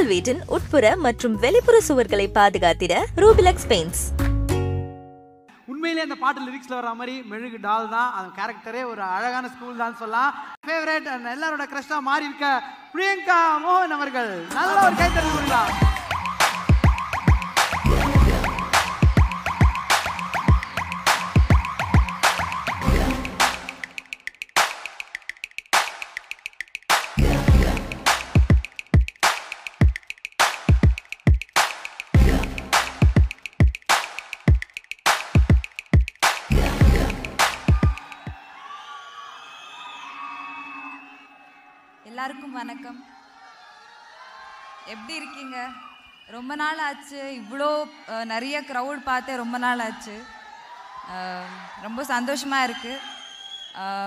உங்கள் வீட்டின் உட்புற மற்றும் வெளிப்புற சுவர்களை பாதுகாத்திட ரூபிலக்ஸ் பெயிண்ட்ஸ். உண்மையிலே அந்த பாட்டு லிரிக்ஸ்ல வர மாதிரி மெழுகு டால் தான் அந்த கேரக்டரே ஒரு அழகான ஸ்கூல் தான் சொல்லலாம். ஃபேவரட் அண்ட் எல்லாரோட கிரஷ்டா மாறி இருக்க பிரியங்கா மோகன் அவர்கள் நல்ல ஒரு கை தருவீங்களா? எல்லாருக்கும் வணக்கம். எப்படி இருக்கீங்க? ரொம்ப நாள் ஆச்சு, இவ்வளோ நிறைய க்ரௌட் பார்த்தேன். ரொம்ப நாள் ஆச்சு, ரொம்ப சந்தோஷமாக இருக்குது.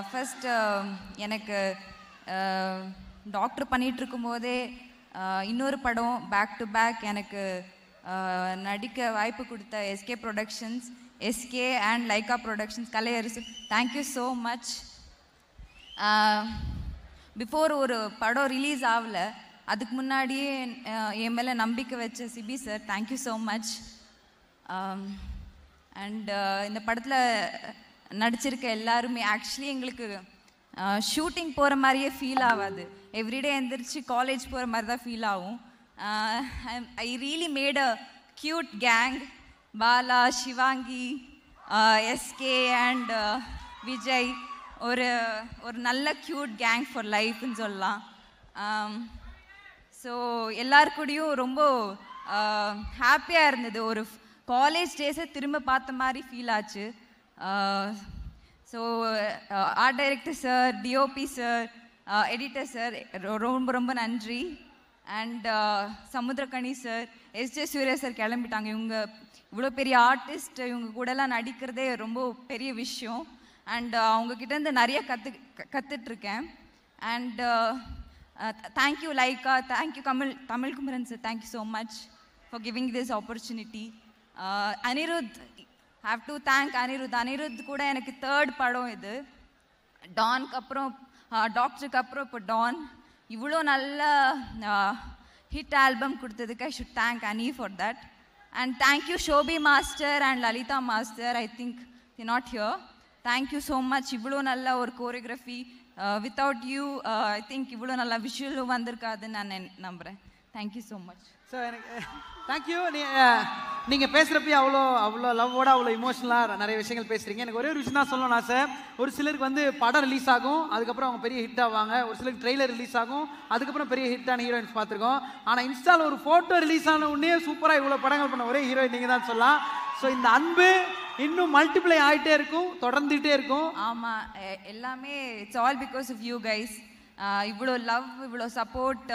ஃபஸ்ட்டு எனக்கு டாக்டர் பண்ணிகிட்ருக்கும் போதே இன்னொரு படம் பேக் டு பேக் எனக்கு நடிக்க வாய்ப்பு கொடுத்த SK productions, SK and Lyca productions Kalaiyarasu, thank you so much. Before ஒரு படம் ரிலீஸ் ஆகலை, அதுக்கு முன்னாடியே என் மேலே நம்பிக்கை வச்ச CP sir, thank you so much. And இந்த படத்தில் நடிச்சிருக்க எல்லாருமே ஆக்சுவலி எங்களுக்கு ஷூட்டிங் போகிற மாதிரியே ஃபீல் ஆகாது, எவ்ரிடே எந்திரிச்சு காலேஜ் போகிற மாதிரி தான் ஃபீல் ஆகும். I really made a cute gang, Bala, Shivangi, SK and Vijay, ஒரு நல்ல க்யூட் கேங் ஃபார் லைஃப்னு சொல்லலாம். ஸோ எல்லார் கூடயும் ரொம்ப ஹாப்பியாக இருந்தது, ஒரு காலேஜ் டேஸை திரும்ப பார்த்த மாதிரி ஃபீல் ஆச்சு. So art director sir, DOP sir, editor sir ரொம்ப ரொம்ப நன்றி. And Samuthirakani sir, SJ Surya sir கிளம்பிட்டாங்க. இவங்க இவ்வளோ பெரிய ஆர்டிஸ்ட், இவங்க கூடலாம் நடிக்கிறதே ரொம்ப பெரிய விஷயம். அண்ட் அவங்கக்கிட்ட இருந்து நிறைய கற்றுட்ருக்கேன். And thank you Lyca, thank you Tamil Kumaran sir, thank you so much for giving this opportunity. Anirudh, have to thank Anirudh கூட எனக்கு தேர்ட் படம் இது. டானுக்கு அப்புறம் டாக்டருக்கு அப்புறம் இப்போ டான், இவ்வளோ நல்ல ஹிட் ஆல்பம் கொடுத்ததுக்கு I should thank Ani for that. And thank you Shobi master and Lalitha master, I think the not here, thank you so much. இவ்வளோ நல்ல ஒரு choreography, without you I think இவ்வளோ நல்லா விஷுவலும் வந்திருக்காதுன்னு நான் நம்புகிறேன். Thank you so much sir. எனக்கு தேங்க்யூ. நீங்கள் பேசுகிறப்ப அவ்வளோ லவ்வோட அவ்வளோ இமோஷனலாக நிறைய விஷயங்கள் பேசுகிறீங்க. எனக்கு ஒரே ஒரு விஷயம் தான் சொல்லணும் சார். ஒரு சிலருக்கு படம் ரிலீஸ் ஆகும், அதுக்கப்புறம் அவங்க பெரிய ஹிட் ஆவாங்க. ஒரு சிலருக்கு ட்ரெய்லர் ரிலீஸ் ஆகும், அதுக்கப்புறம் பெரிய ஹிட்டான ஹீரோயின்ஸ் பார்த்துருக்கோம். ஆனால் இன்ஸ்டாவில் ஒரு ஃபோட்டோ ரிலீஸ் ஆன உடனே சூப்பராக இவ்வளோ படங்கள் பண்ண ஒரே ஹீரோயின் நீங்கள் தான் சொல்லலாம். ஸோ இந்த அன்பு இன்னும் மல்டிப்ளை ஆகிட்டே இருக்கும், தொடர்ந்துகிட்டே இருக்கும். ஆமாம், எல்லாமே it's all because of you guys. இவ்வளோ லவ், இவ்வளோ support,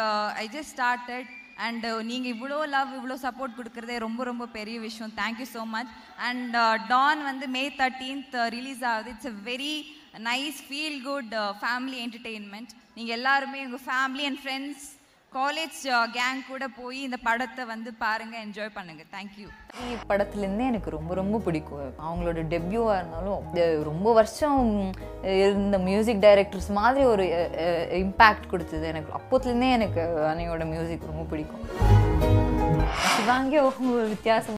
I just started. And நீங்கள் இவ்வளோ லவ், இவ்வளோ சப்போர்ட் கொடுக்குறதே ரொம்ப ரொம்ப பெரிய விஷயம். Thank you so much. And Don May 13 release ஆகுது. It's a very nice feel good family entertainment. நீங்கள் எல்லாருமே உங்கள் family and friends, college gang கூட போய் இந்த படத்தை பாருங்கள், என்ஜாய் பண்ணுங்கள். தேங்க்யூ. படத்துலேருந்தே எனக்கு ரொம்ப ரொம்ப பிடிக்கும். அவங்களோட டெபியூவாக இருந்தாலும் ரொம்ப வருஷம் இருந்த மியூசிக் டைரக்டர்ஸ் மாதிரி ஒரு இம்பேக்ட் கொடுத்தது எனக்கு. அப்போத்துலேருந்தே எனக்கு அன்னையோட மியூசிக் ரொம்ப பிடிக்கும். சிவாங்கி ஒரு வித்தியாசம்